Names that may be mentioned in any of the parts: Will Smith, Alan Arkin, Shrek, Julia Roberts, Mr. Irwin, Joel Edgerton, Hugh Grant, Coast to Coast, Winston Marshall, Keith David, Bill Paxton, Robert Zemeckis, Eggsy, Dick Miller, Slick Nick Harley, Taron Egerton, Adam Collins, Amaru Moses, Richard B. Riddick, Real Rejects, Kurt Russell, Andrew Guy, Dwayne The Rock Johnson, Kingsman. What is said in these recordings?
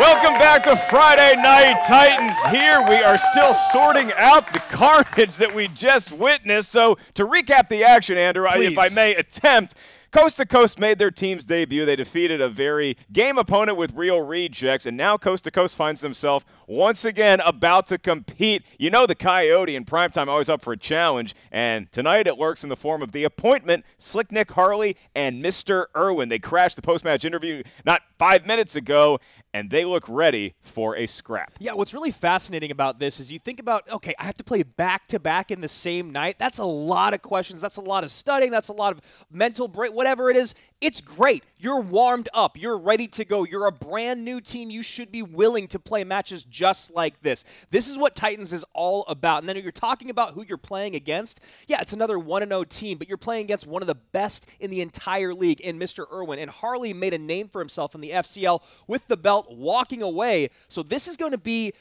Welcome back to Friday Night Titans. Here we are still sorting out the carnage that we just witnessed. So to recap the action, Andrew, if I may attempt, Coast to Coast made their team's debut. They defeated a very game opponent with Real Rejects, and now Coast to Coast finds themselves once again about to compete. You know the Coyote in primetime always up for a challenge, and tonight it works in the form of The Appointment, Slick Nick Harley, and Mr. Irwin. They crashed the post-match interview not 5 minutes ago, and they look ready for a scrap. Yeah, what's really fascinating about this is you think about, okay, I have to play back-to-back in the same night. That's a lot of questions. That's a lot of studying. That's a lot of mental break. Whatever it is, it's great. You're warmed up. You're ready to go. You're a brand new team. You should be willing to play matches just like this. This is what Titans is all about. And then you're talking about who you're playing against. Yeah, it's another 1-0 team, but you're playing against one of the best in the entire league in Mr. Irwin. And Harley made a name for himself in the FCL with the belt walking away. So this is going to be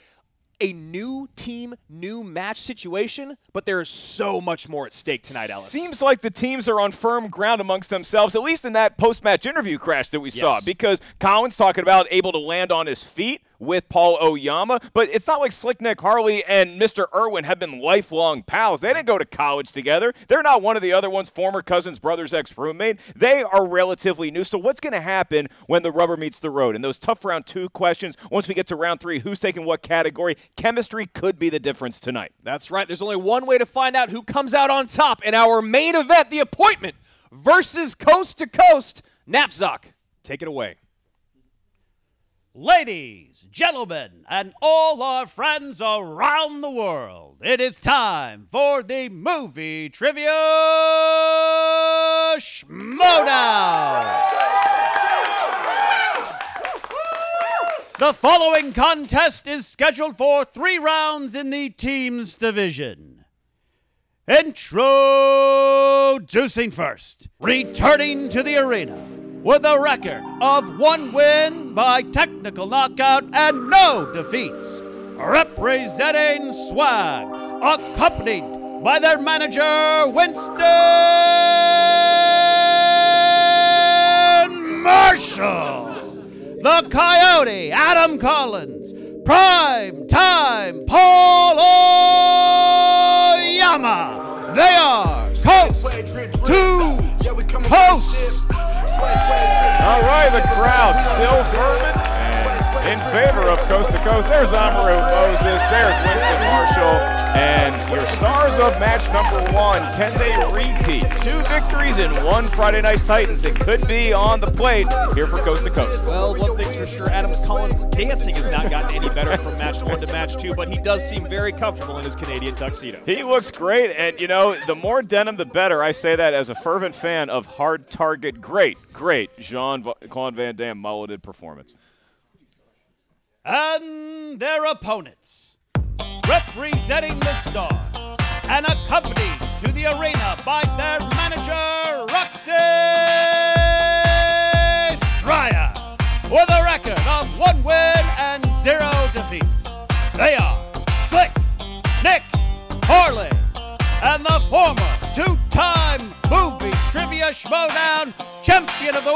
a new team, new match situation, but there is so much more at stake tonight, Ellis. Seems like the teams are on firm ground amongst themselves, at least in that post-match interview crash that we saw, because Collins talking about able to land on his feet with Paul Oyama, but it's not like Slick Nick Harley and Mr. Irwin have been lifelong pals. They didn't go to college together. They're not one of the other one's former cousins, brothers, ex-roommate. They are relatively new, so what's going to happen when the rubber meets the road? And those tough round two questions, once we get to round three, who's taking what category? Chemistry could be the difference tonight. That's right. There's only one way to find out who comes out on top in our main event, The Appointment versus Coast to Coast. Knapsack, take it away. Ladies, gentlemen, and all our friends around the world, it is time for the Movie Trivia Schmodown! The following contest is scheduled for 3 rounds in the teams division. Introducing first, returning to the arena, with a record of 1 win by technical knockout and no defeats, representing Swag, accompanied by their manager, Winston Marshall, the Coyote, Adam Collins, Primetime Paul Oyama. They are Coast to Coast. All right, the crowd still fervent and in favor of Coast to Coast. There's Amaru Moses, there's Winston Marshall, and your stars of match number 1. Can they repeat? 2 victories in 1 Friday Night Titans. It could be on the plate here for Coast to Coast. Well, one thing's for sure, Adam Collins' dancing has not gotten any better from match 1 to match 2, but he does seem very comfortable in his Canadian tuxedo. He looks great, and you know, the more denim, the better. I say that as a fervent fan of hard target. Great Jean-Claude Van Damme mulleted performance. And their opponents, representing the stars and accompanied to the arena by their manager, Roxy Striar, with a record of 1 win and 0 defeats. They are Slick Nick Harley and the former 2-time Movie Trivia Schmodown champion of the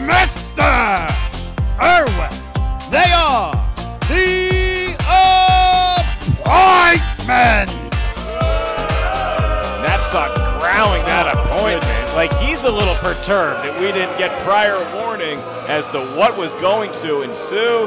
world, Mr. Irwin. They are The Appointment. Knapsack growling that appointment like he's a little perturbed that we didn't get prior warning as to what was going to ensue.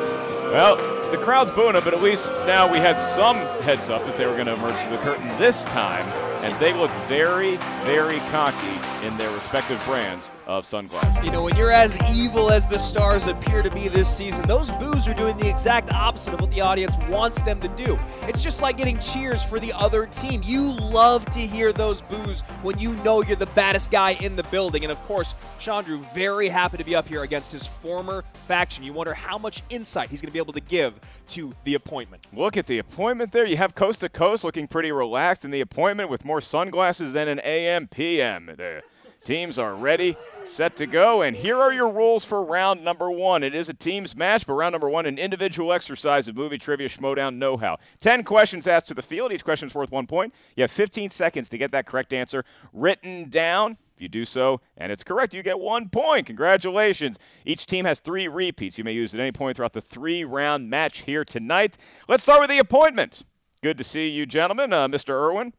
Well, the crowd's booing him, but at least now we had some heads up that they were going to emerge from the curtain this time, and they look very, very cocky in their respective brands of sunglasses. You know, when you're as evil as the stars appear to be this season, those boos are doing the exact opposite of what the audience wants them to do. It's just like getting cheers for the other team. You love to hear those boos when you know you're the baddest guy in the building. And of course, Chandru very happy to be up here against his former faction. You wonder how much insight he's going to be able to give to The Appointment. Look at The Appointment there. You have Coast to Coast looking pretty relaxed in The Appointment with more sunglasses than an AM/PM. The teams are ready, set to go, and here are your rules for round number 1. It is a teams match, but round number 1, an individual exercise of Movie Trivia Schmodown know-how. 10 questions asked to the field. Each question's worth 1 point. You have 15 seconds to get that correct answer written down. If you do so and it's correct, you get 1 point. Congratulations. Each team has 3 repeats you may use at any point throughout the 3-round match here tonight. Let's start with The Appointment. Good to see you, gentlemen. Mr. Irwin,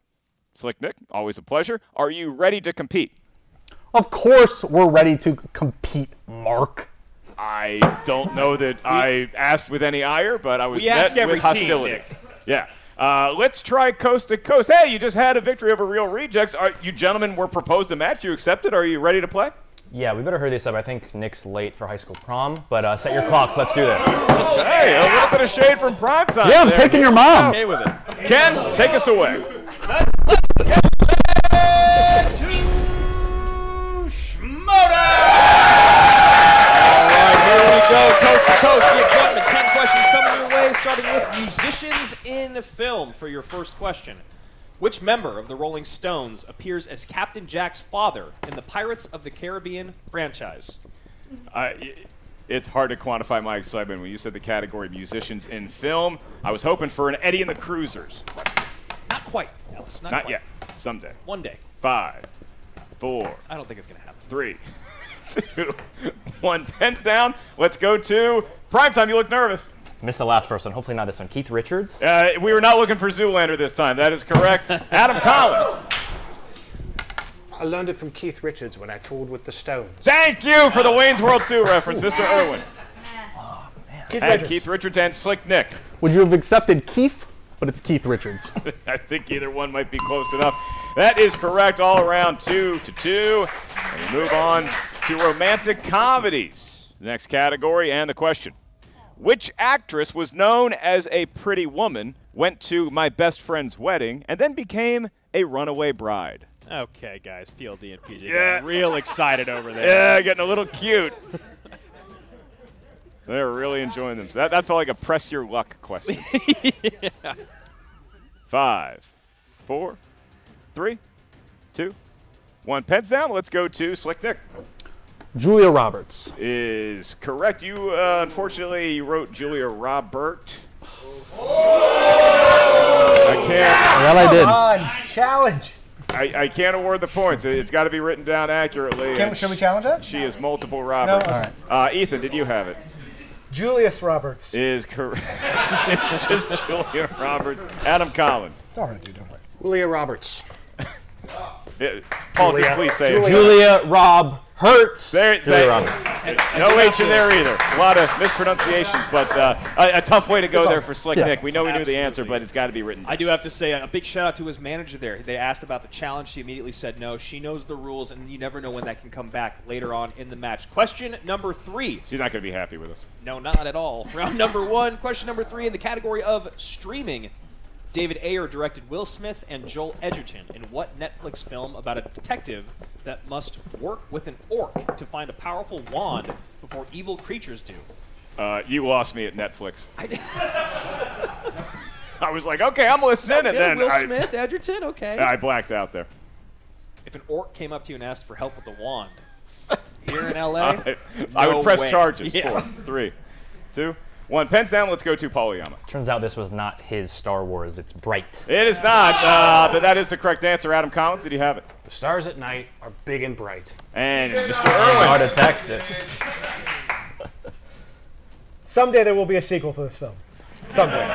Slick Nick, always a pleasure. Are you ready to compete? Of course we're ready to compete, Mark. I don't know that I asked with any ire, but I was met with hostility. Team, yeah. Let's try Coast to Coast. Hey, you just had a victory over Real Rejects. You gentlemen were proposed a match. You accepted. Are you ready to play? Yeah, we better hurry this up. I think Nick's late for high school prom, but set your clocks. Let's do this. Hey, a little bit of shade from Primetime. Yeah, I'm there. Taking your mom. Okay with it. Ken, take us away. Let's get back to Schmodown. Go Coast to Coast, The Appointment. 10 questions coming your way, starting with musicians in film for your first question. Which member of the Rolling Stones appears as Captain Jack's father in the Pirates of the Caribbean franchise? It's hard to quantify my excitement when you said the category musicians in film. I was hoping for an Eddie and the Cruisers. Not quite, Alice. Not quite. Yet. Someday. One day. 5, 4. I don't think it's going to happen. 3, 2, 1, pens down. Let's go to Primetime. You look nervous. Missed the last first one. Hopefully not this one. Keith Richards. We were not looking for Zoolander this time. That is correct. Adam Collins. I learned it from Keith Richards when I toured with the Stones. Thank you for the Wayne's World 2 reference, Mr. Irwin. Oh, man. Keith Richards and Slick Nick. Would you have accepted Keith? But it's Keith Richards. I think either one might be close enough. That is correct. All around 2 to 2. And we move on to romantic comedies. The next category and the question. Which actress was known as a pretty woman, went to my best friend's wedding, and then became a runaway bride? Okay, guys, PLD and PJ getting real excited over there. Yeah, getting a little cute. They're really enjoying them. That felt like a press your luck question. Yeah. 5, 4, 3, 2, 1. Pens down. Let's go to Slick Nick. Julia Roberts is correct. You unfortunately wrote Julia Robert. Oh. I can't. Well, I did. Come on, challenge. I can't award the points. It's got to be written down accurately. Should we challenge that? She is multiple Roberts. No. All right. Ethan, did you have it? Julius Roberts is correct. It's just Julia Roberts. Adam Collins. It's all right, dude. Don't worry. Julia Roberts. Paul, just please say it. Julia Rob Hurts. Julia Roberts. No H in there either. A lot of mispronunciations, but a tough way to go there for Slick Nick. We know we knew the answer, but it's got to be written down. I do have to say a big shout out to his manager there. They asked about the challenge. She immediately said no. She knows the rules, and you never know when that can come back later on in the match. Question number 3. She's not going to be happy with us. No, not at all. Round number 1, question number 3 in the category of streaming. David Ayer directed Will Smith and Joel Edgerton in what Netflix film about a detective that must work with an orc to find a powerful wand before evil creatures do? You lost me at Netflix. I was like, okay, I'm listening. And then Will Smith, Edgerton, okay. I blacked out there. If an orc came up to you and asked for help with the wand here in LA, I would press charges. Yeah. 4, 3, 2, 1. Pens down. Let's go to Paul Oyama. Turns out this was not his Star Wars. It's Bright. It is not, but that is the correct answer. Adam Collins, did you have it? The stars at night are big and bright. And Mr. Irwin. Out of Texas. Someday there will be a sequel to this film. Someday.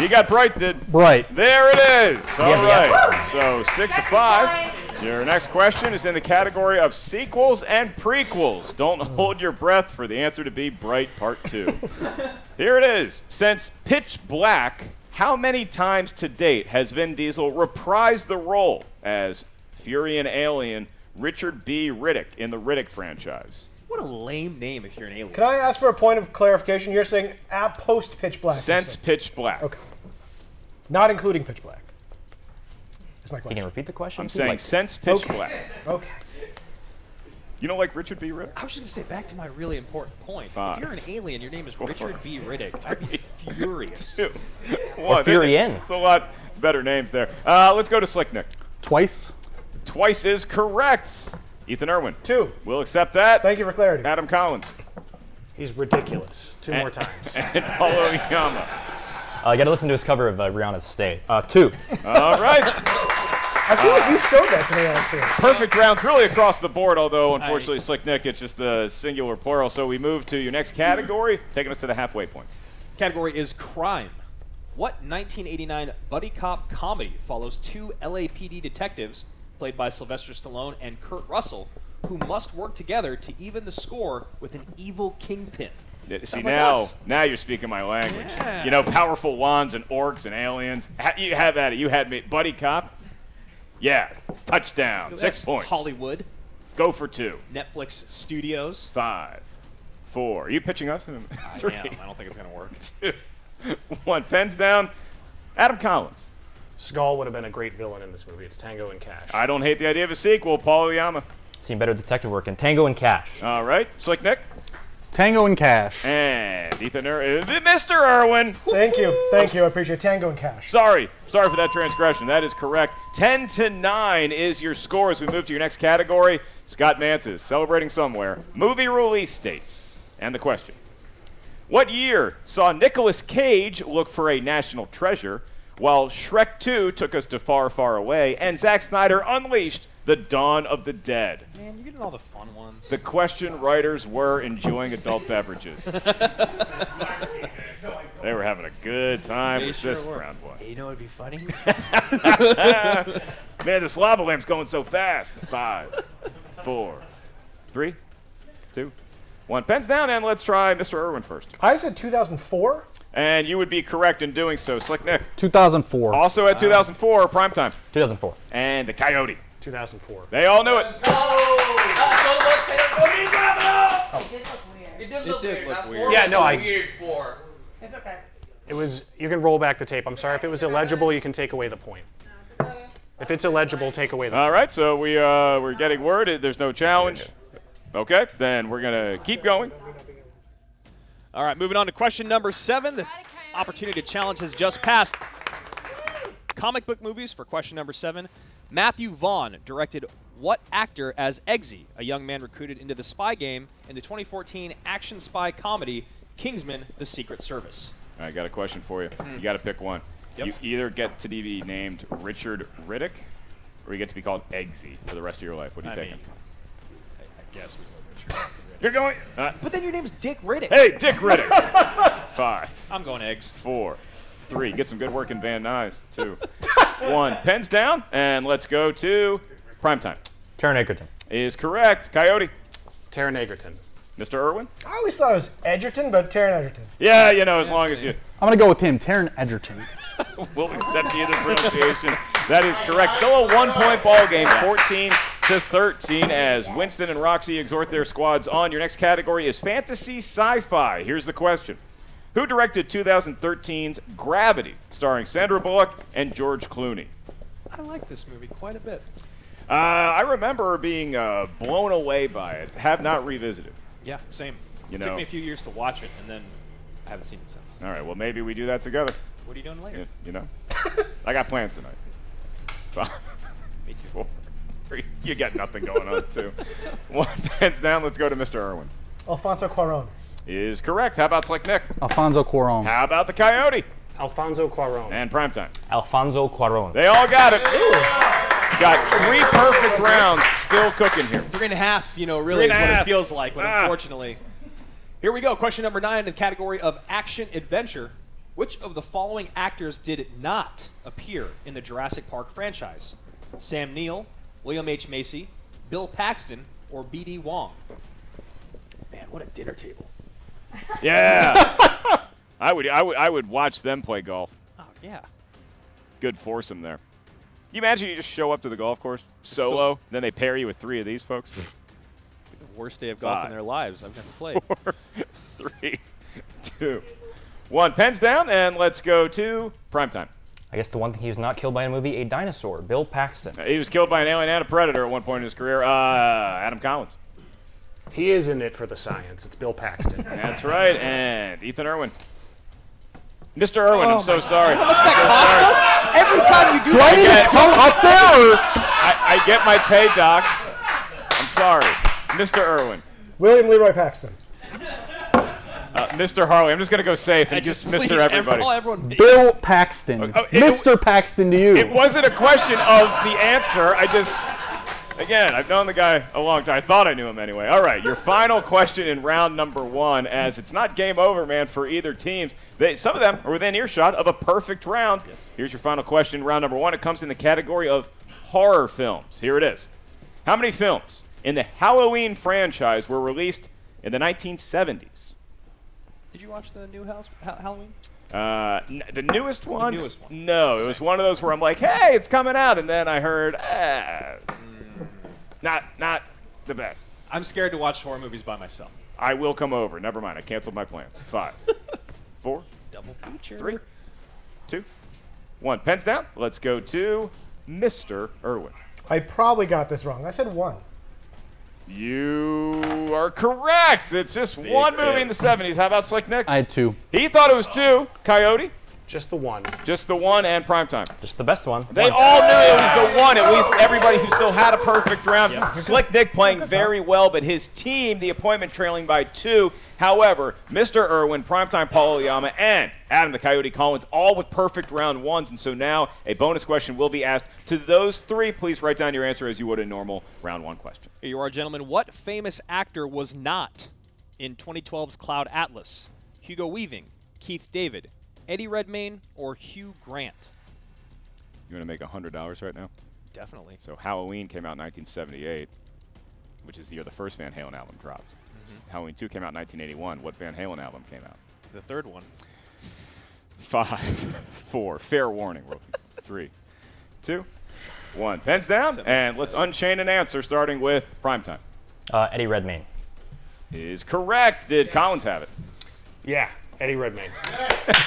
You got Bright, did? Bright. There it is. All right. So 6 to 5. Your next question is in the category of sequels and prequels. Don't hold your breath for the answer to be Bright Part 2. Here it is. Since Pitch Black, how many times to date has Vin Diesel reprised the role as Furian Alien Richard B. Riddick in the Riddick franchise? What a lame name if you're an alien. Can I ask for a point of clarification? You're saying post Pitch Black. Since Pitch Black. Okay. Not including Pitch Black. You can repeat the question? I'm saying since Pitch Black. Okay. You don't like Richard B. Riddick? I was just going to say, back to my really important point. If you're an alien, your name is Richard B. Riddick. I'd be furious. Or Furien. It's a lot better names there. Let's go to Slick Nick. Twice. Twice is correct. Ethan Irwin. 2. We'll accept that. Thank you for clarity. Adam Collins. He's ridiculous. 2 more times. And Paul Oyama. You got to listen to his cover of Rihanna's Stay. 2. All right. I feel like you showed that to me, actually. Perfect rounds really across the board, although, unfortunately, Slick Nick, it's just the singular plural. So we move to your next category, taking us to the halfway point. Category is crime. What 1989 buddy cop comedy follows two LAPD detectives, played by Sylvester Stallone and Kurt Russell, who must work together to even the score with an evil kingpin? See, like now you're speaking my language. Yeah. You know, powerful wands and orcs and aliens. You have at it. You had me. Buddy cop. Yeah. Touchdown. 6 points. Hollywood. Go for two. Netflix Studios. 5, 4. Are you pitching us? 3. I am. I don't think it's going to work. 2, 1. Pens down. Adam Collins. Skull would have been a great villain in this movie. It's Tango and Cash. I don't hate the idea of a sequel. Paul Oyama. Seen better detective work in Tango and Cash. All right. Slick Nick. Tango and Cash. And Ethan Mr. Irwin. Thank you. Thank you. I appreciate Tango and Cash. Sorry. Sorry for that transgression. That is correct. 10-9 is your score as we move to your next category. Scott Mance is celebrating somewhere. Movie release dates. And the question. What year saw Nicolas Cage look for a national treasure while Shrek 2 took us to far, far away and Zack Snyder unleashed The Dawn of the Dead? Man, you're getting all the fun ones. The question writers were enjoying adult beverages. They were having a good time with this round one. You know what would be funny? Man, this lava lamp's going so fast. 5, 4, 3, 2, 1. Pens down, and let's try Mr. Irwin first. I said 2004. And you would be correct in doing so. Slick Nick. 2004. Also at 2004, Primetime. 2004. And The Coyote. 2004. They all knew it. No! Oh. It did look weird. Yeah, no, it's okay. It was. You can roll back the tape. I'm sorry. If it was illegible, you can take away the point. No, it's okay. If it's illegible, take away the point. All right. So we're getting word. There's no challenge. Okay. Then we're gonna keep going. All right. Moving on to question number 7. The opportunity to challenge has just passed. Comic book movies for question number 7. Matthew Vaughn directed what actor as Eggsy, a young man recruited into the spy game in the 2014 action spy comedy Kingsman: The Secret Service? I got a question for you. You got to pick one. Yep. You either get to be named Richard Riddick, or you get to be called Eggsy for the rest of your life. What are you taking? I guess we go Richard Riddick. You're going. But then your name's Dick Riddick. Hey, Dick Riddick. 5. I'm going Eggs. 4, 3. Get some good work in Van Nuys. 2, 1. Pens down, and let's go to Primetime. Taron Egerton. Is correct. Coyote. Taron Egerton. Mr. Irwin? I always thought it was Edgerton, but Taron Egerton. Yeah, you know, as long as you... I'm going to go with him, Taron Egerton. We'll accept either pronunciation. That is correct. Still a one-point ball game, 14-13, as Winston and Roxy exhort their squads on. Your next category is fantasy sci-fi. Here's the question. Who directed 2013's Gravity, starring Sandra Bullock and George Clooney? I like this movie quite a bit. I remember being blown away by it. Have not revisited. Yeah, same. It took me a few years to watch it, and then I haven't seen it since. All right, well, maybe we do that together. What are you doing later? You know? I got plans tonight. 5. Me too. 4, 3. You got nothing going on, too. 1. Pens down. Let's go to Mr. Irwin. Alfonso Cuarón. Is correct. How about Slick Nick? Alfonso Cuarón. How about The Coyote? Alfonso Cuarón. And Primetime? Alfonso Cuarón. They all got it. Yeah. Got 3 perfect rounds still cooking here. 3.5, you know, really is what it feels like, but unfortunately. Here we go. Question number 9 in the category of action adventure. Which of the following actors did not appear in the Jurassic Park franchise? Sam Neill, William H. Macy, Bill Paxton, or B.D. Wong? Man, what a dinner table. Yeah, I would watch them play golf. Oh yeah, good foursome there. You imagine you just show up to the golf course solo, then they pair you with 3 of these folks. The worst day of golf in their lives I've never played. 4, 3, 2, 1. Pens down, and let's go to Primetime. I guess the one thing he was not killed by in a movie, a dinosaur, Bill Paxton. He was killed by an alien and a predator at one point in his career. Adam Collins. He is in it for the science. It's Bill Paxton. That's right. And Ethan Irwin. Mr. Irwin, I'm so sorry. How much that cost us? Every time you do that, you get up there. I get my pay, Doc. I'm sorry. Mr. Irwin. William Leroy Paxton. Mr. Harley, I'm just going to go safe and just Mr. Everybody. Bill Paxton. Mr. Paxton to you. It wasn't a question of the answer. I just, again, I've known the guy a long time. I thought I knew him anyway. All right, your final question in round number one, as it's not game over, man, for either teams. Some of them are within earshot of a perfect round. Yes. Here's your final question, round number one. It comes in the category of horror films. Here it is. How many films in the Halloween franchise were released in the 1970s? Did you watch the new Halloween? The newest one? The newest one. No, it was one of those where I'm like, hey, it's coming out. And then I heard, not the best. I'm scared to watch horror movies by myself. I will come over. Never mind. I canceled my plans. 5, 4, double feature. 3, 2, 1. Pens down. Let's go to Mr. Irwin. I probably got this wrong. I said 1. You are correct. It's just one movie in the 70s. How about Slick Nick? I had 2. He thought it was 2. Coyote? Just the 1. Just the 1 and Primetime. Just the best one. They all knew it was the 1, at least everybody who still had a perfect round. Yep. Slick Nick playing very well, but his team, The Appointment, trailing by 2. However, Mr. Irwin, Primetime Paul Oyama, and Adam the Coyote Collins, all with perfect round ones. And so now a bonus question will be asked to those three. Please write down your answer as you would a normal round one question. Here you are, gentlemen. What famous actor was not in 2012's Cloud Atlas? Hugo Weaving, Keith David, Eddie Redmayne, or Hugh Grant? You want to make $100 right now? Definitely. So Halloween came out in 1978, which is the year the first Van Halen album dropped. Mm-hmm. Halloween 2 came out in 1981. What Van Halen album came out? The third one. 5, 4, fair warning, rookie. 3, 2, 1. Pens down, and let's unchain an answer, starting with Primetime. Eddie Redmayne. Is correct. Did Collins have it? Yeah. Eddie Redmayne.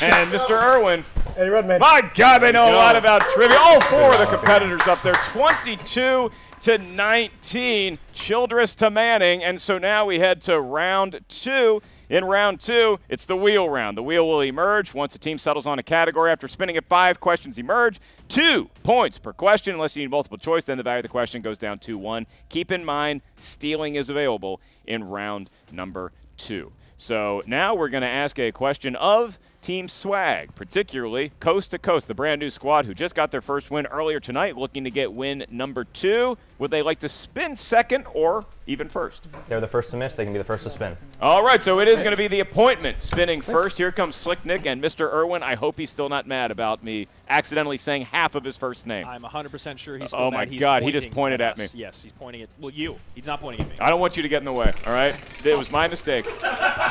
And Mr. Irwin. Eddie Redmayne. My God, they know a lot about trivia. All four of the competitors up there, 22 to 19, Childress to Manning. And so now we head to round two. In round two, it's the wheel round. The wheel will emerge once a team settles on a category. After spinning it, 5 questions emerge. 2 points per question, unless you need multiple choice. Then the value of the question goes down 2-1. Keep in mind, stealing is available in round number 2. So now we're going to ask a question of team swag, particularly Coast to Coast, the brand new squad who just got their first win earlier tonight, looking to get win number 2. Would they like to spin second or even first? They're the first to miss. They can be the first to spin. All right, so it is going to be The Appointment spinning first. Here comes Slick Nick and Mr. Irwin. I hope he's still not mad about me accidentally saying half of his first name. I'm 100% sure he's still mad. Oh, my God. He just pointed at me. Yes, he's pointing at, well, you. He's not pointing at me. I don't want you to get in the way, all right? It was my mistake.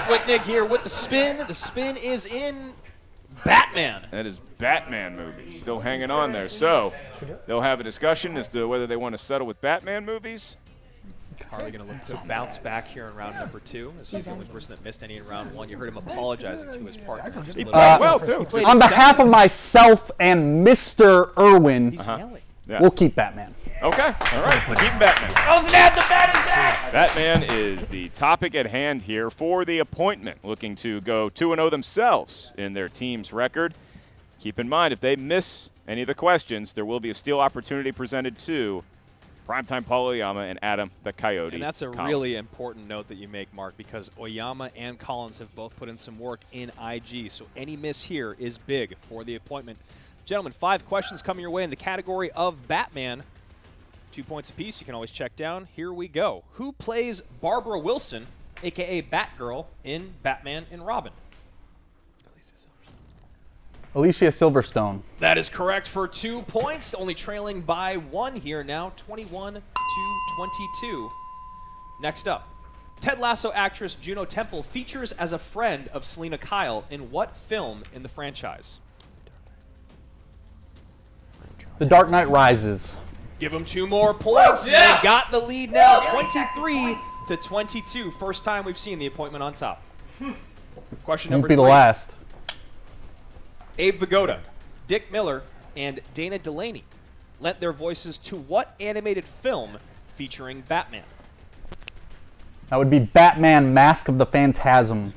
Slick Nick here with the spin. The spin is in. Batman. That is Batman movies. Still hanging on there. So they'll have a discussion as to whether they want to settle with Batman movies. Harley going to look to bounce back here in round number 2, as he's the only person that missed any in round 1. You heard him apologizing to his partner. He played well, too. On behalf of myself and Mr. Irwin, we'll keep Batman. Okay. All right. We'll keep Batman. Oh, snap. The bat is back. Batman is the topic at hand here for The Appointment, looking to go 2-0 themselves in their team's record. Keep in mind, if they miss any of the questions, there will be a steal opportunity presented to Primetime Paul Oyama and Adam the Coyote. And that's a really important note that you make, Mark, because Oyama and Collins have both put in some work in IG, so any miss here is big for The Appointment. Gentlemen, 5 questions coming your way in the category of Batman. 2 points apiece. You can always check down. Here we go. Who plays Barbara Wilson, a.k.a. Batgirl, in Batman and Robin? Alicia Silverstone. That is correct for 2 points. Only trailing by 1 here now, 21 to 22. Next up, Ted Lasso actress Juno Temple features as a friend of Selena Kyle in what film in the franchise? The Dark Knight Rises. Give them 2 more points. Yeah. They got the lead now, 23 to 22. First time we've seen The Appointment on top. Question number 3. Won't be the last. Abe Vigoda, Dick Miller, and Dana Delaney lent their voices to what animated film featuring Batman? That would be Batman: Mask of the Phantasm.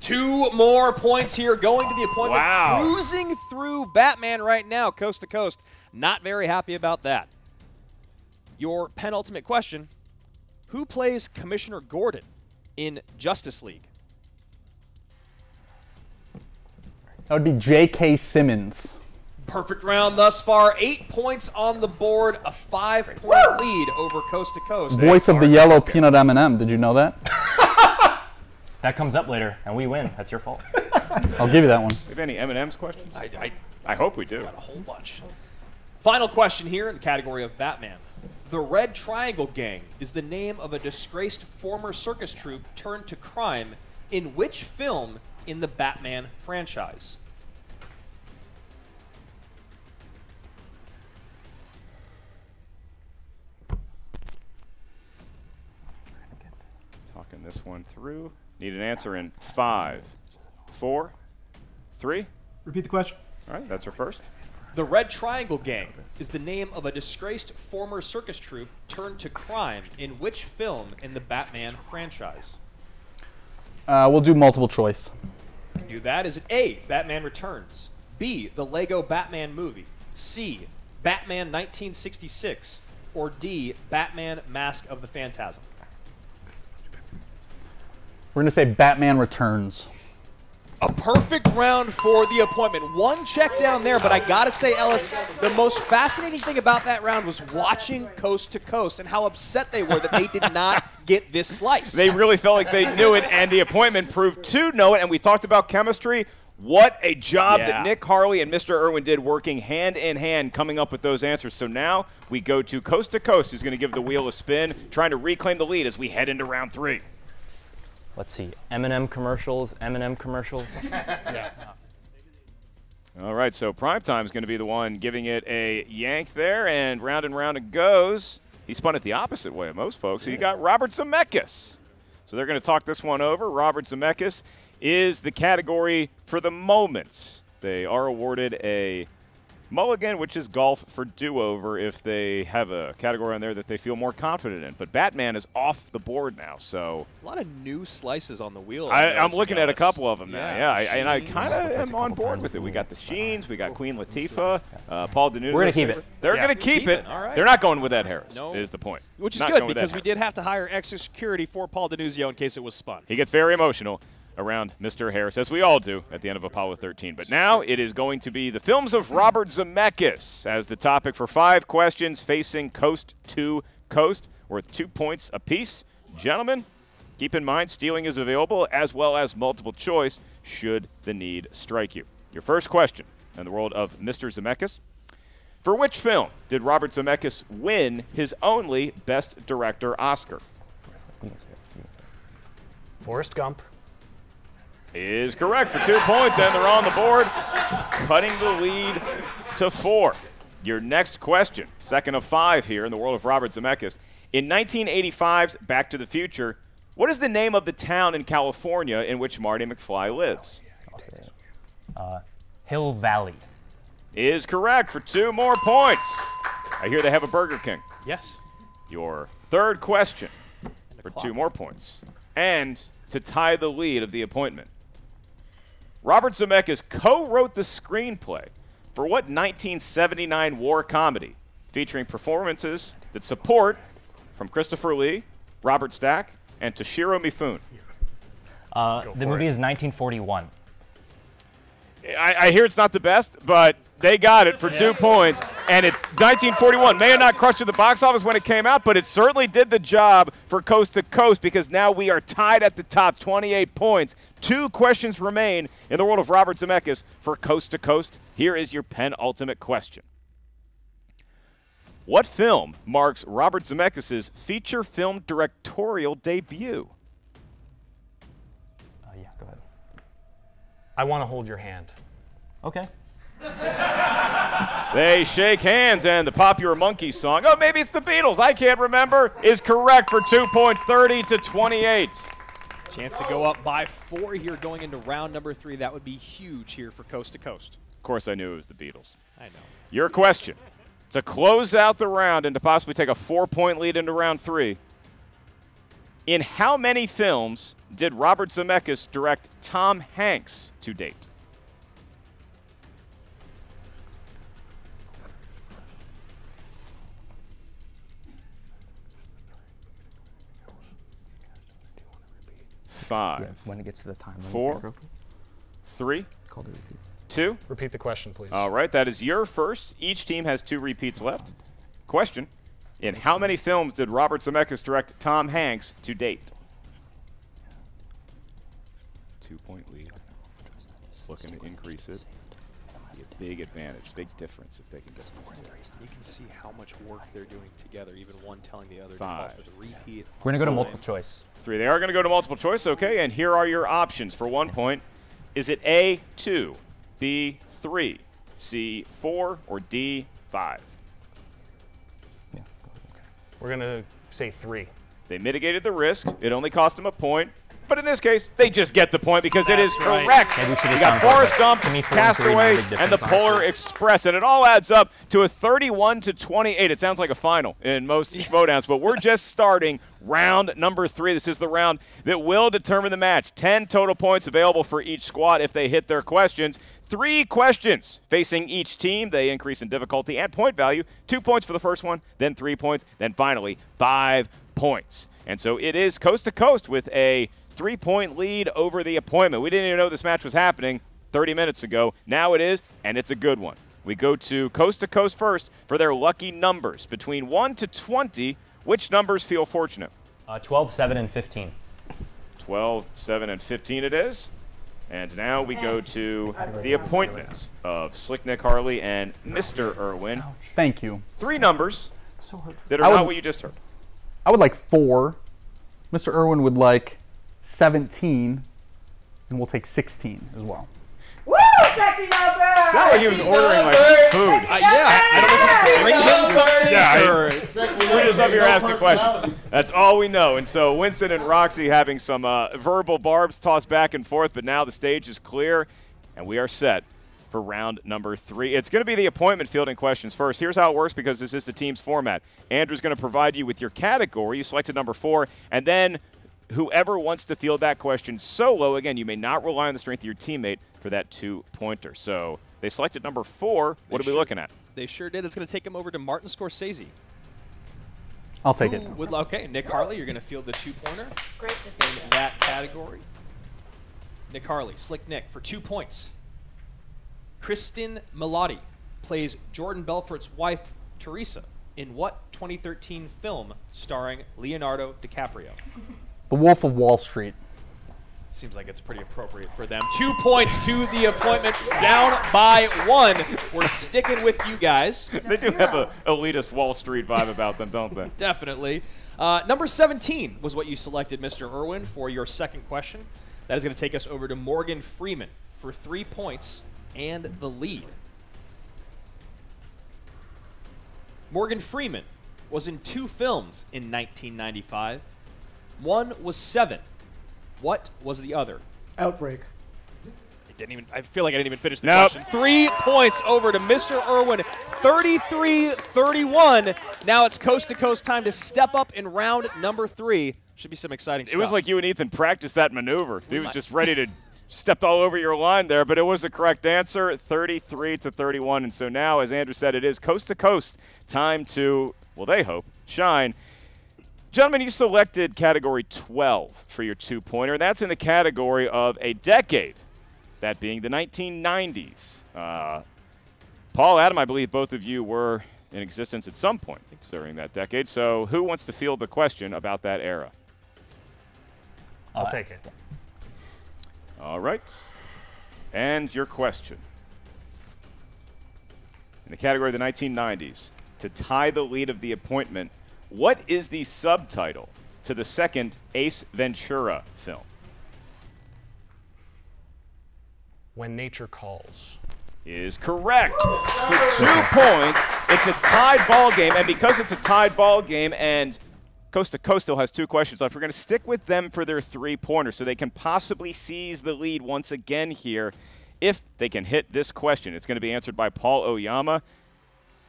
2 more points here, going to The Appointment. Wow. Cruising through Batman right now, Coast to Coast. Not very happy about that. Your penultimate question, who plays Commissioner Gordon in Justice League? That would be J.K. Simmons. Perfect round thus far. 8 points on the board, a 5-point lead over Coast to Coast. Voice of the Yellow Peanut M&M. Did you know that? That comes up later, and we win. That's your fault. I'll give you that one. Do we have any M&M's questions? I hope we do. Got a whole bunch. Final question here in the category of Batman. The Red Triangle Gang is the name of a disgraced former circus troupe turned to crime in which film in the Batman franchise? Talking this one through. Need an answer in 5, 4, 3. Repeat the question. All right, that's her first. The Red Triangle Gang is the name of a disgraced former circus troupe turned to crime in which film in the Batman franchise? We'll do multiple choice. You can do that. Is it A, Batman Returns, B, the Lego Batman movie, C, Batman 1966, or D, Batman Mask of the Phantasm? We're going to say Batman Returns. A perfect round for the appointment. One check down there, but I gotta say, Ellis, the most fascinating thing about that round was watching Coast to Coast and how upset they were that they did not get this slice. They really felt like they knew it, and the appointment proved to know it, and we talked about chemistry. What a job that Nick Harley and Mr. Irwin did, working hand in hand, coming up with those answers. So now we go to Coast, who's gonna give the wheel a spin, trying to reclaim the lead as we head into round three. Let's see, M&M commercials, M&M commercials. Yeah. All right, so Primetime's going to be the one giving it a yank there, and round it goes. He spun it the opposite way of most folks. He got Robert Zemeckis. So they're going to talk this one over. Robert Zemeckis is the category for the moment. They are awarded a mulligan, which is golf for do-over if they have a category on there that they feel more confident in. But Batman is off the board now, so. A lot of new slices on the wheel. I'm looking at a couple of them now, and I kind of am on board with it. We got the Sheens, we got Queen Latifah, Paul DeNunes. We're going to keep it. They're going to keep it. All right. They're not going with Ed Harris, is the point. Which is good, because we did have to hire extra security for Paul DeNuzio in case it was spun. He gets very emotional around Mr. Harris, as we all do at the end of Apollo 13. But now it is going to be the films of Robert Zemeckis as the topic for 5 questions facing Coast to Coast, worth 2 points apiece. Gentlemen, keep in mind stealing is available as well as multiple choice should the need strike you. Your first question in the world of Mr. Zemeckis. For which film did Robert Zemeckis win his only Best Director Oscar? Forrest Gump. Is correct for 2 points, and they're on the board, cutting the lead to 4. Your next question, second of 5 here in the world of Robert Zemeckis. In 1985's Back to the Future, what is the name of the town in California in which Marty McFly lives? Hill Valley. Is correct for 2 more points. I hear they have a Burger King. Yes. Your third question for 2 more points. And to tie the lead of the appointment. Robert Zemeckis co-wrote the screenplay for what 1979 war comedy featuring performances that support from Christopher Lee, Robert Stack, and Toshiro Mifune? The movie is 1941. I hear it's not the best, but they got it for 2 points. And it 1941 may have not crushed the box office when it came out, but it certainly did the job for Coast to Coast, because now we are tied at the top, 28 points. 2 questions remain in the world of Robert Zemeckis for Coast to Coast. Here is your penultimate question. What film marks Robert Zemeckis' feature film directorial debut? Yeah, go ahead. I Want to Hold Your Hand. Okay. They shake hands, and the Popular Monkey song, oh, maybe it's the Beatles, I can't remember, is correct for 2 points, 30 to 28. Chance to go up by 4 here going into round number 3. That would be huge here for Coast to Coast. Of course I knew it was the Beatles. I know. Your question, to close out the round and to possibly take a 4-point lead into round 3, in how many films did Robert Zemeckis direct Tom Hanks to date? Five, when it gets to the time, 4, 3, two. Repeat the question, please. All right, that is your first. Each team has two repeats left. Question, in how many films did Robert Zemeckis direct Tom Hanks to date? 2-point lead. Looking to increase it. Be a big advantage, big difference if they can get this two. You can see how much work they're doing together, even one telling the other. Five. To repeat. We're going to go to multiple choice. Three. They are going to go to multiple choice, okay, and here are your options for 1 point. Is it A, 2, B, 3, C, 4, or D, 5? Yeah. Okay. We're going to say 3. They mitigated the risk. It only cost them a point. But in this case, they just get the point because it is correct. Right. We got Forrest Gump, Castaway, and the Polar Express. And it all adds up to a 31-28. It sounds like a final in most Schmodowns, but we're just starting round number 3. This is the round that will determine the match. 10 total points available for each squad if they hit their questions. 3 questions facing each team. They increase in difficulty and point value. 2 points for the first one, then 3 points, then finally 5 points. And so it is Coast to Coast with a 3-point lead over The Appointment. We didn't even know this match was happening 30 minutes ago. Now it is, and it's a good one. We go to Coast first for their lucky numbers. Between 1 to 20, which numbers feel fortunate? 12, 7, and 15. 12, 7, and 15 it is. And now we go to The Appointment of Slick Nick Harley and Mr. Irwin. Thank you. 3 numbers that are not what you just heard. I would like 4. Mr. Irwin would like 17, and we'll take 16 as well. Woo! Sexy number! Sounds like he was ordering like food. Yeah, I don't know if it's sorry. Yeah, we're just up here asking questions. That's all we know. And so Winston and Roxy having some verbal barbs tossed back and forth, but now the stage is clear, and we are set for round number 3. It's going to be The Appointment fielding questions first. Here's how it works because this is the team's format. Andrew's going to provide you with your category. You selected number 4, and then whoever wants to field that question solo, again, you may not rely on the strength of your teammate for that 2-pointer. So they selected number 4. What are we looking at? They sure did. It's going to take them over to Martin Scorsese. I'll take it. Okay, Nick Harley, you're going to field the 2-pointer in that category. Nick Harley, Slick Nick, for 2 points. Kristen Milotti plays Jordan Belfort's wife, Teresa, in what 2013 film starring Leonardo DiCaprio? The Wolf of Wall Street. Seems like it's pretty appropriate for them. 2 points to The Appointment, down by 1. We're sticking with you guys. They do have an elitist Wall Street vibe about them, don't they? Definitely. Number 17 was what you selected, Mr. Irwin, for your second question. That is going to take us over to Morgan Freeman for 3 points and the lead. Morgan Freeman was in 2 films in 1995. One was 7. What was the other? Outbreak. It didn't even. I feel like I didn't even finish the question. 3 points over to Mr. Irwin. 33-31. Now it's Coast to Coast time to step up in round number 3. Should be some exciting stuff. It was like you and Ethan practiced that maneuver. He was just ready to stepped all over your line there, but it was the correct answer. 33-31. And so now, as Andrew said, it is Coast to Coast time to, well, they hope, shine. Gentlemen, you selected category 12 for your 2-pointer. That's in the category of a decade, that being the 1990s. Paul, Adam, I believe both of you were in existence at some point during that decade. So who wants to field the question about that era? I'll take it. All right. And your question. In the category of the 1990s, to tie the lead of The Appointment, what is the subtitle to the second Ace Ventura film? When Nature Calls. Is correct. For 2 points, it's a tied ball game, and because it's a tied ball game and Coast to Coast still has 2 questions left, we're going to stick with them for their 3-pointer so they can possibly seize the lead once again here if they can hit this question. It's going to be answered by Paul Oyama.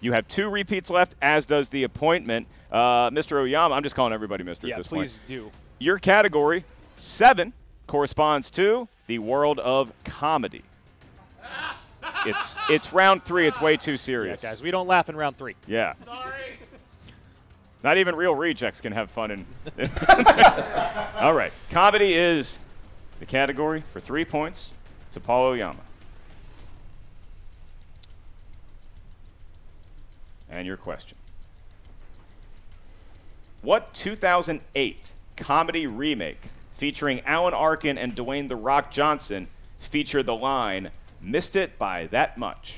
You have 2 repeats left, as does The Appointment. Mr. Oyama, I'm just calling everybody Mr. at this point. Yeah, please do. Your category, 7, corresponds to the world of comedy. It's round 3. It's way too serious. Yeah, guys, we don't laugh in round 3. Yeah. Sorry. Not even Real Rejects can have fun. All right. Comedy is the category for 3 points to Paul Oyama. and your question. What 2008 comedy remake featuring Alan Arkin and Dwayne The Rock Johnson featured the line, "Missed it by that much"?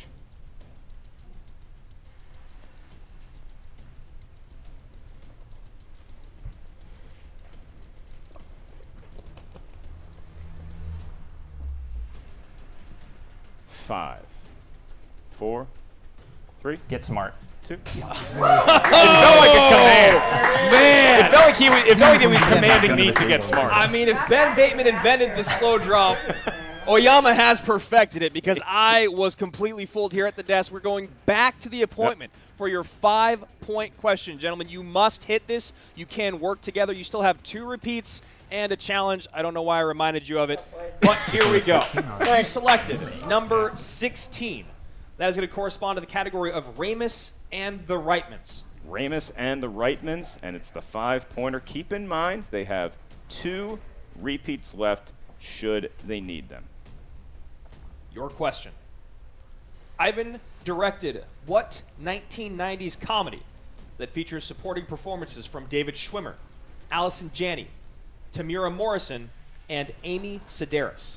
Five, four, three. Get smart. Two. Yeah. It felt like a command. Man. It felt like he was commanding me to get smart. I mean, if Ben Bateman invented the slow drop, Oyama has perfected it, because I was completely fooled here at the desk. We're going back to the appointment for your 5-point question. Gentlemen, you must hit this. You can work together. You still have 2 repeats and a challenge. I don't know why I reminded you of it, but here we go. You selected number 16. That is going to correspond to the category of Ramus and the Reitmans. Ramus and the Reitmans, and it's the 5-pointer. Keep in mind they have 2 repeats left should they need them. Your question. Ivan directed what 1990s comedy that features supporting performances from David Schwimmer, Allison Janney, Tamura Morrison, and Amy Sedaris?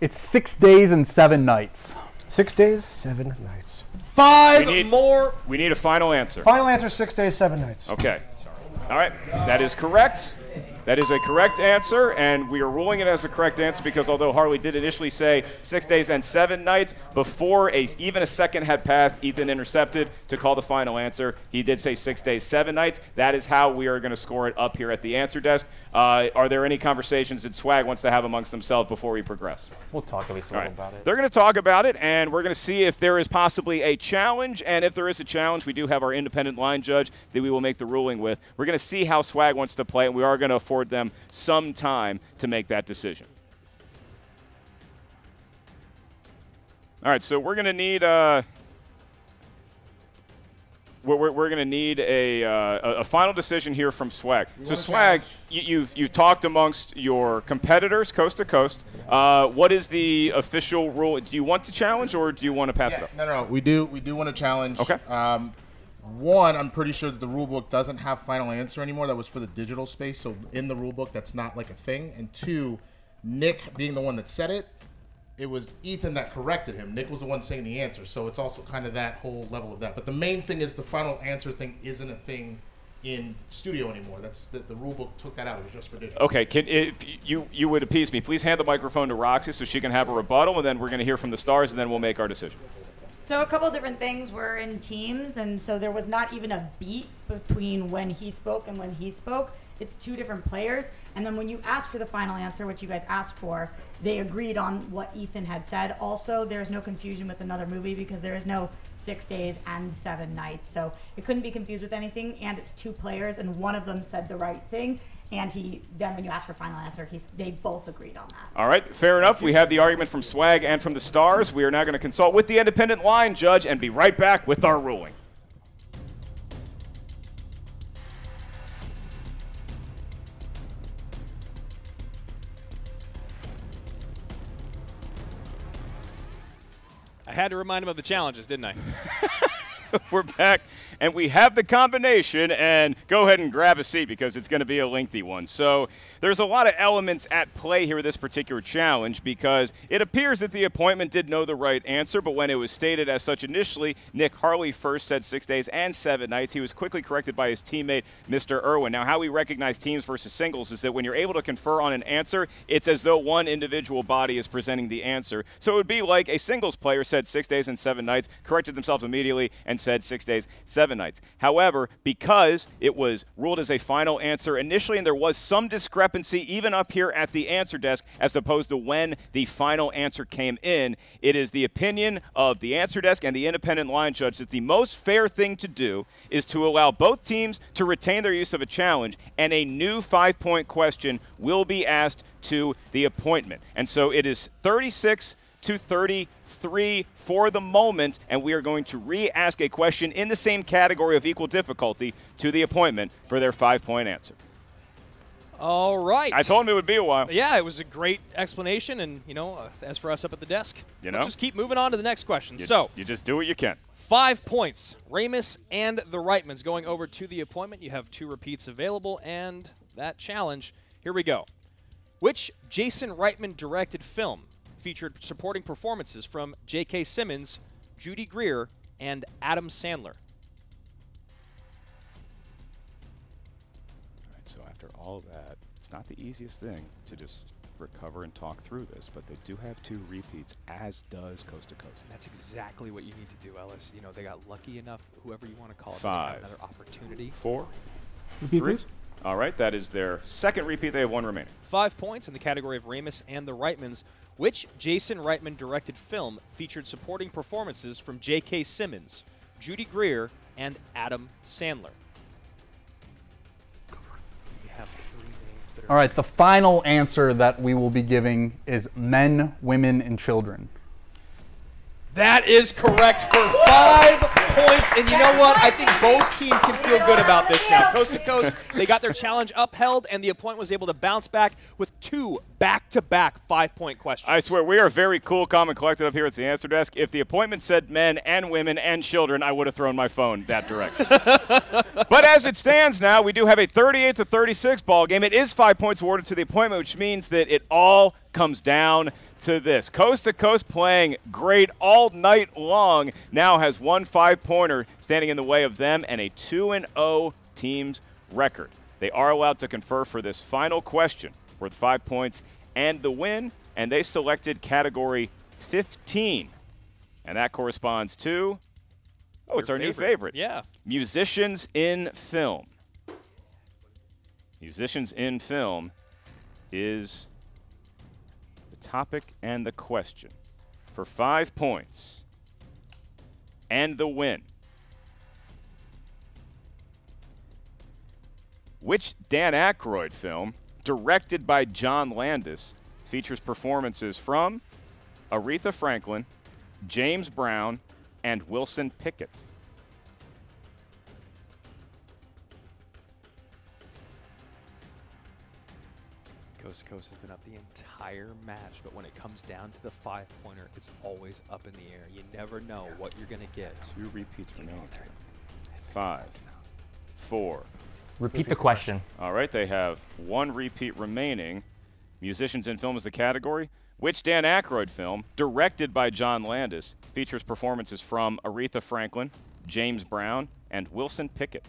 It's 6 days and 7 nights. 6 days, 7 nights. 5 more. We need a final answer. Final answer, 6 days, 7 nights. Okay. All right. That is correct. That is a correct answer, and we are ruling it as a correct answer because although Harley did initially say 6 days and 7 nights, before even a second had passed, Ethan intercepted to call the final answer. He did say 6 days, 7 nights. That is how we are going to score it up here at the answer desk. Are there any conversations that Swag wants to have amongst themselves before we progress? We'll talk at least a little about it. They're going to talk about it, and we're going to see if there is possibly a challenge, and if there is a challenge, we do have our independent line judge that we will make the ruling with. We're going to see how Swag wants to play, and we are going to afford them some time to make that decision. All right, so we're going to need a final decision here from Swag. So Swag, you've talked amongst your competitors coast to coast. What is the official rule? Do you want to challenge or do you want to pass it up? No. We do want to challenge. Okay. One, I'm pretty sure that the rule book doesn't have final answer anymore. That was for the digital space. So in the rule book, that's not like a thing. And 2, Nick being the one that said it, it was Ethan that corrected him. Nick was the one saying the answer. So it's also kind of that whole level of that. But the main thing is the final answer thing isn't a thing in studio anymore. That's the rule book took that out. It was just for digital. Okay, if you would appease me, please hand the microphone to Roxy so she can have a rebuttal, and then we're going to hear from the stars, and then we'll make our decision. So a couple of different things were in teams, and so there was not even a beat between when he spoke and when he spoke. It's 2 different players, and then when you asked for the final answer, which you guys asked for, they agreed on what Ethan had said. Also, there's no confusion with another movie because there is no 6 days and 7 nights, so it couldn't be confused with anything, and it's 2 players, and one of them said the right thing. And then when you asked for final answer, they both agreed on that. All right, fair enough. We have the argument from Swag and from the stars. We are now going to consult with the independent line judge and be right back with our ruling. I had to remind him of the challenges, didn't I? We're back, and we have the combination, and go ahead and grab a seat because it's going to be a lengthy one. So there's a lot of elements at play here with this particular challenge because it appears that the appointment did know the right answer, but when it was stated as such initially, Nick Harley first said 6 days and 7 nights. He was quickly corrected by his teammate, Mr. Irwin. Now, how we recognize teams versus singles is that when you're able to confer on an answer, it's as though one individual body is presenting the answer. So it would be like a singles player said 6 days and 7 nights, corrected themselves immediately, and said 6 days, 7 nights. However, because it was ruled as a final answer initially, and there was some discrepancy even up here at the answer desk as opposed to when the final answer came in, it is the opinion of the answer desk and the independent line judge that the most fair thing to do is to allow both teams to retain their use of a challenge, and a new 5-point question will be asked to the appointment. And so it is 36 to 33 for the moment, and we are going to re-ask a question in the same category of equal difficulty to the appointment for their 5-point answer. All right. I told him it would be a while. Yeah, it was a great explanation, and, you know, as for us up at the desk, we'll just keep moving on to the next question. You just do what you can. 5 points. Ramus and the Reitmans going over to the appointment. You have two repeats available, and that challenge. Here we go. Which Jason Reitman-directed film featured supporting performances from J.K. Simmons, Judy Greer, and Adam Sandler? So after all that, it's not the easiest thing to just recover and talk through this, but they do have two repeats, as does Coast to Coast. That's exactly what you need to do, Ellis. You know, they got lucky enough, whoever you want to call it, they got another opportunity. Four, three. All right, that is their second repeat. They have one remaining. 5 points in the category of Ramus and the Reitmans. Which Jason Reitman-directed film featured supporting performances from J.K. Simmons, Judy Greer, and Adam Sandler? All right, the final answer that we will be giving is Men, Women, and Children. That is correct for 5 points. And you know what? I think both teams can feel good about this now. Coast to Coast, they got their challenge upheld, and the appointment was able to bounce back with two back-to-back 5-point questions. I swear, we are very cool, calm, and collected up here at the answer desk. If the appointment said men and women and children, I would have thrown my phone that direction. But as it stands now, we do have a 38-36 ball game. It is 5 points awarded to the appointment, which means that it all comes down to this. Coast to Coast playing great all night long now has 1 5-pointer standing in the way of them and a 2-0 team's record. They are allowed to confer for this final question worth 5 points and the win, and they selected category 15. And that corresponds to, oh, it's our new favorite. Yeah. Musicians in film. Musicians in film is topic and the question for 5 points and the win. Which Dan Aykroyd film, directed by John Landis, features performances from Aretha Franklin, James Brown, and Wilson Pickett? Coast to Coast has been up the entire match, but when it comes down to the 5-pointer, it's always up in the air. You never know what you're going to get. Two repeats for now. 5, 4. Repeat the question. All right, they have one repeat remaining. Musicians in film is the category. Which Dan Aykroyd film, directed by John Landis, features performances from Aretha Franklin, James Brown, and Wilson Pickett?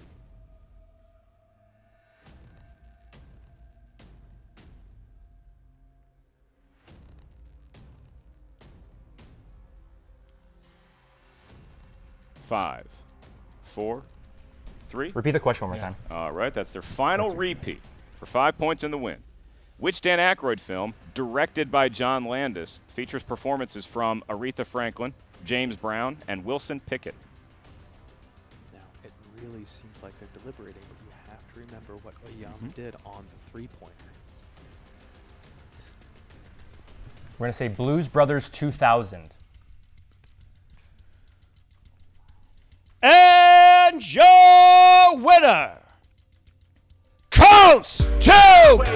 Five, four, three. Repeat the question one more time. All right, that's their final repeat for 5 points in the win. Which Dan Aykroyd film, directed by John Landis, features performances from Aretha Franklin, James Brown, and Wilson Pickett? Now, it really seems like they're deliberating, but you have to remember what Oyama did on the three-pointer. We're going to say Blues Brothers 2000. And your winner, Coast to Coast!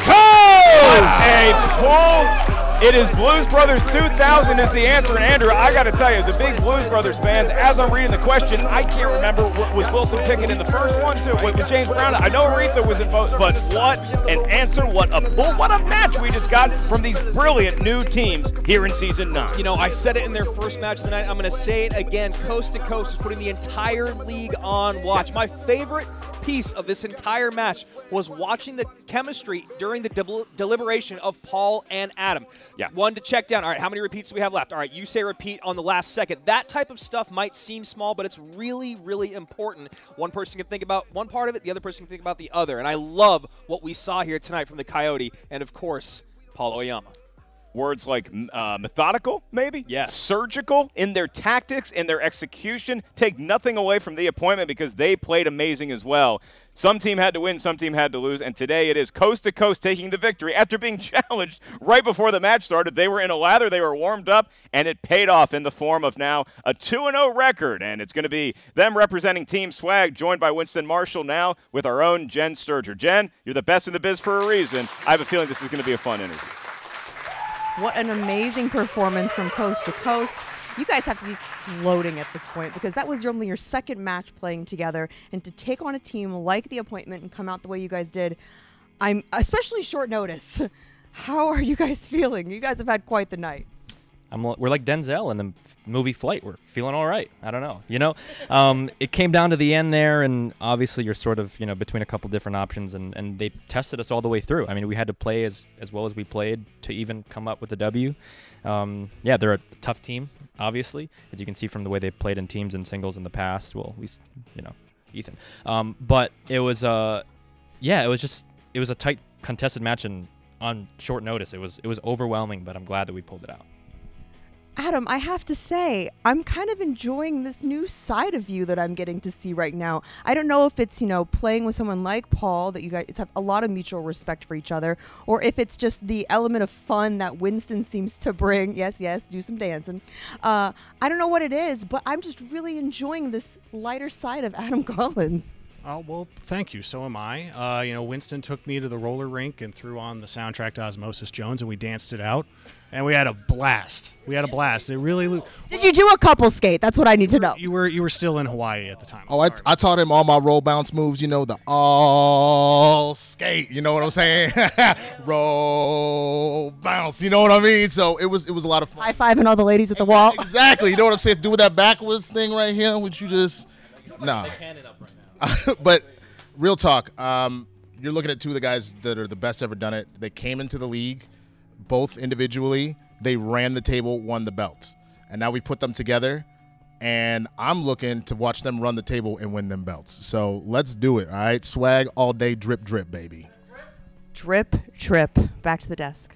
A point! It is Blues Brothers 2000 is the answer. And Andrew, I got to tell you, as a big Blues Brothers fan, as I'm reading the question, I can't remember what was Wilson Pickett in the first one, too. What was James Brown? I know Aretha was in both, but what an answer, what a match we just got from these brilliant new teams here in Season 9. You know, I said it in their first match tonight. I'm going to say it again. Coast to Coast is putting the entire league on watch. My favorite piece of this entire match was watching the chemistry during the deliberation of Paul and Adam. Yeah. One to check down. All right, how many repeats do we have left? All right, you say repeat on the last second. That type of stuff might seem small, but it's really, really important. One person can think about one part of it, the other person can think about the other. And I love what we saw here tonight from the Coyote and, of course, Paul Oyama. words like methodical, maybe? Yes. Surgical in their tactics, in their execution. Take nothing away from The Appointment because they played amazing as well. Some team had to win, some team had to lose, and today it is Coast to Coast taking the victory after being challenged right before the match started. They were in a lather, they were warmed up, and it paid off in the form of now a 2-0 record, and it's going to be them representing Team Swag, joined by Winston Marshall now with our own Jen Sturger. Jen, you're the best in the biz for a reason. I have a feeling this is going to be a fun interview. What an amazing performance from Coast to Coast. You guys have to be floating at this point because that was only your second match playing together, and to take on a team like The Appointment and come out the way you guys did, I'm especially short notice. How are you guys feeling? You guys have had quite the night. We're like Denzel in the movie Flight. We're feeling all right. I don't know. You know, it came down to the end there, and obviously you're sort of, you know, between a couple different options, and they tested us all the way through. I mean, we had to play as well as we played to even come up with a W. Yeah, they're a tough team, obviously, as you can see from the way they've played in teams and singles in the past. Well, at least, you know, Ethan. But it was, yeah, it was a tight contested match, and on short notice, it was overwhelming. But I'm glad that we pulled it out. Adam, I have to say, I'm kind of enjoying this new side of you that I'm getting to see right now. I don't know if it's, you know, playing with someone like Paul, that you guys have a lot of mutual respect for each other, or if it's just the element of fun that Winston seems to bring. Yes, yes, do some dancing. I don't know what it is, but I'm just really enjoying this lighter side of Adam Collins. Oh, well, thank you. So am I. You know, Winston took me to the roller rink and threw on the soundtrack to Osmosis Jones, and we danced it out, and we had a blast. We had a blast. It really. Did you do a couple skate? That's what I need to know. You were still in Hawaii at the time. Oh, I taught him all my roll bounce moves. You know, the all skate. You know what I'm saying? Roll bounce. You know what I mean? So it was a lot of fun. High fiving all the ladies at the wall. Exactly. You know what I'm saying? Doing that backwards thing right here, which you just nah. But real talk, you're looking at two of the guys that are the best ever done it. They came into the league, both individually. They ran the table, won the belts. And now we put them together, and I'm looking to watch them run the table and win them belts. So let's do it, all right? Swag all day, drip, drip, baby. Drip, drip. Back to the desk.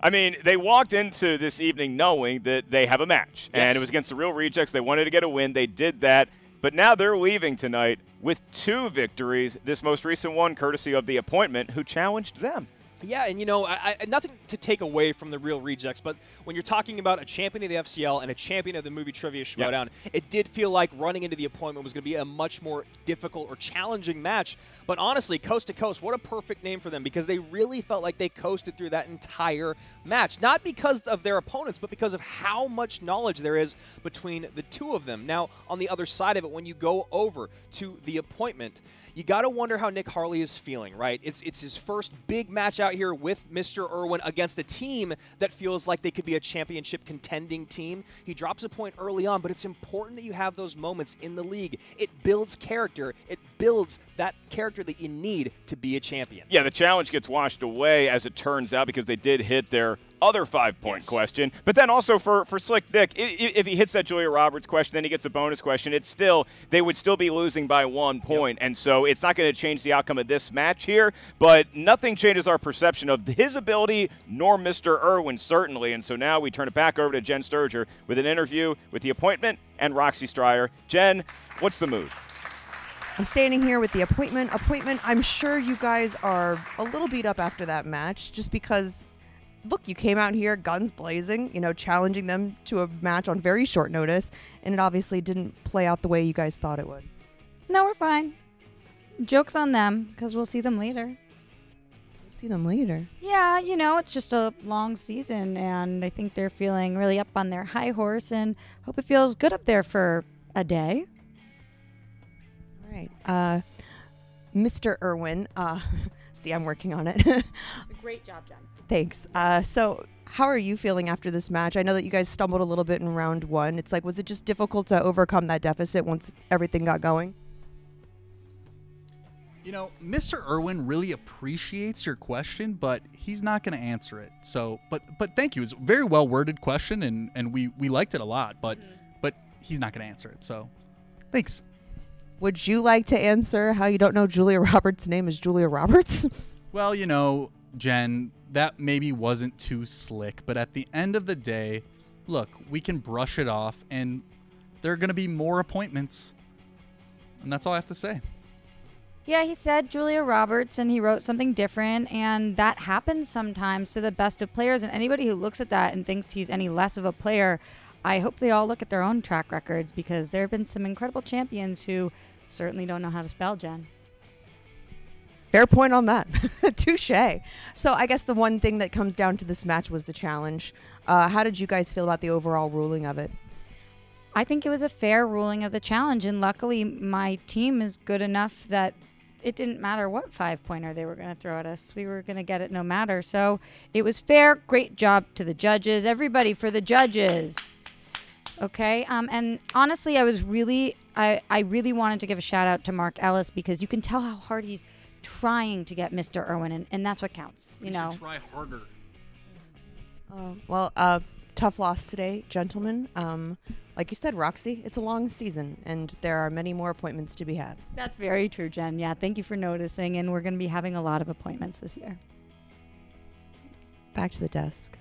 I mean, they walked into this evening knowing that they have a match. Yes. And it was against the Real Rejects. They wanted to get a win. They did that. But now they're leaving tonight with two victories, this most recent one courtesy of The Appointment, who challenged them. Yeah, and you know, nothing to take away from the Real Rejects, but when you're talking about a champion of the FCL and a champion of the movie Trivia Schmodown, it did feel like running into The Appointment was going to be a much more difficult or challenging match. But honestly, Coast to Coast, what a perfect name for them, because they really felt like they coasted through that entire match. Not because of their opponents, but because of how much knowledge there is between the two of them. Now, on the other side of it, when you go over to The Appointment, you got to wonder how Nick Harley is feeling, right? It's his first big match out here with Mr. Irwin against a team that feels like they could be a championship contending team. He drops a point early on, but it's important that you have those moments in the league. It builds character. It builds that character that you need to be a champion. Yeah, the challenge gets washed away, as it turns out, because they did hit their other five-point question. But then also for Slick Nick, if he hits that Julia Roberts question, then he gets a bonus question. It's still, they would still be losing by 1 point. Yep. And so it's not going to change the outcome of this match here, but nothing changes our perception of his ability, nor Mr. Irwin, certainly. And so now we turn it back over to Jen Sturger with an interview with The Appointment and Roxy Striar. Jen, what's the mood? I'm standing here with The Appointment. I'm sure you guys are a little beat up after that match, just because look, you came out here guns blazing, you know, challenging them to a match on very short notice, and it obviously didn't play out the way you guys thought it would. No, we're fine. Joke's on them, because we'll see them later. We'll see them later? Yeah, you know, it's just a long season, and I think they're feeling really up on their high horse, and hope it feels good up there for a day. All right. Mr. Irwin, see, I'm working on it. Great job, Jen. Thanks. So how are you feeling after this match? I know that you guys stumbled a little bit in round one. It's like, was it just difficult to overcome that deficit once everything got going? You know, Mr. Irwin really appreciates your question, but he's not going to answer it. So, but thank you. It's a very well-worded question, and we liked it a lot, but he's not going to answer it. So thanks. Would you like to answer how you don't know Julia Roberts' name is Julia Roberts? Well, you know, Jen, that maybe wasn't too slick, but at the end of the day, look, we can brush it off, and there are going to be more appointments. And that's all I have to say. Yeah, he said Julia Roberts, and he wrote something different, and that happens sometimes to the best of players, and anybody who looks at that and thinks he's any less of a player, I hope they all look at their own track records, because there have been some incredible champions who certainly don't know how to spell, Jen. Fair point on that. Touche. So I guess the one thing that comes down to this match was the challenge. How did you guys feel about the overall ruling of it? I think it was a fair ruling of the challenge, and luckily my team is good enough that it didn't matter what five-pointer they were going to throw at us. We were going to get it no matter. So it was fair. Great job to the judges. Everybody for the judges. Okay, and honestly, I was really, I really wanted to give a shout-out to Mark Ellis, because you can tell how hard he's trying to get Mr. Irwin, and that's what counts, you know. Try harder. Well, tough loss today, gentlemen. Like you said, Roxy, it's a long season, and there are many more appointments to be had. That's very true, Jen. Yeah, thank you for noticing, and we're going to be having a lot of appointments this year. Back to the desk.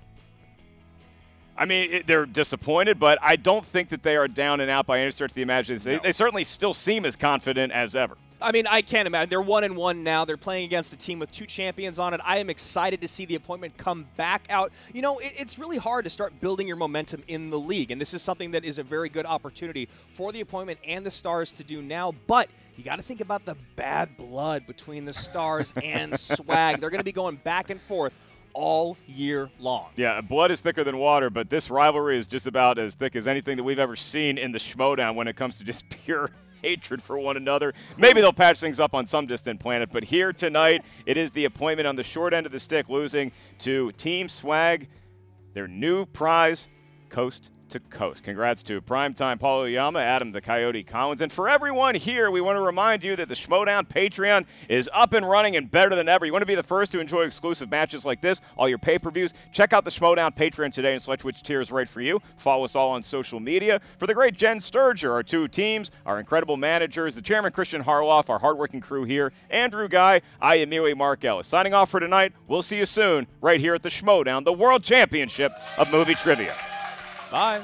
I mean, they're disappointed, but I don't think that they are down and out by any stretch of the imagination. No. They certainly still seem as confident as ever. I mean, I can't imagine. They're 1-1 now. They're playing against a team with two champions on it. I am excited to see the appointment come back out. You know, it's really hard to start building your momentum in the league, and this is something that is a very good opportunity for the appointment and the Stars to do now, but you got to think about the bad blood between the Stars and Swag. They're going to be going back and forth all year long. Yeah, blood is thicker than water, but this rivalry is just about as thick as anything that we've ever seen in the Schmodown when it comes to just pure hatred for one another. Maybe they'll patch things up on some distant planet, but here tonight, it is the appointment on the short end of the stick, losing to Team Swag, their new prize, Coast to Coast. Congrats to Primetime Paul Oyama, Adam the Coyote Collins, and for everyone here, we want to remind you that the Schmodown Patreon is up and running and better than ever. You want to be the first to enjoy exclusive matches like this, all your pay-per-views. Check out the Schmodown Patreon today and select which tier is right for you. Follow us all on social media. For the great Jen Sturger, our two teams, our incredible managers, the chairman Christian Harloff, our hardworking crew here, Andrew Guy, I am Miri Mark Ellis. Signing off for tonight. We'll see you soon right here at the Schmodown, the World Championship of Movie Trivia. Bye.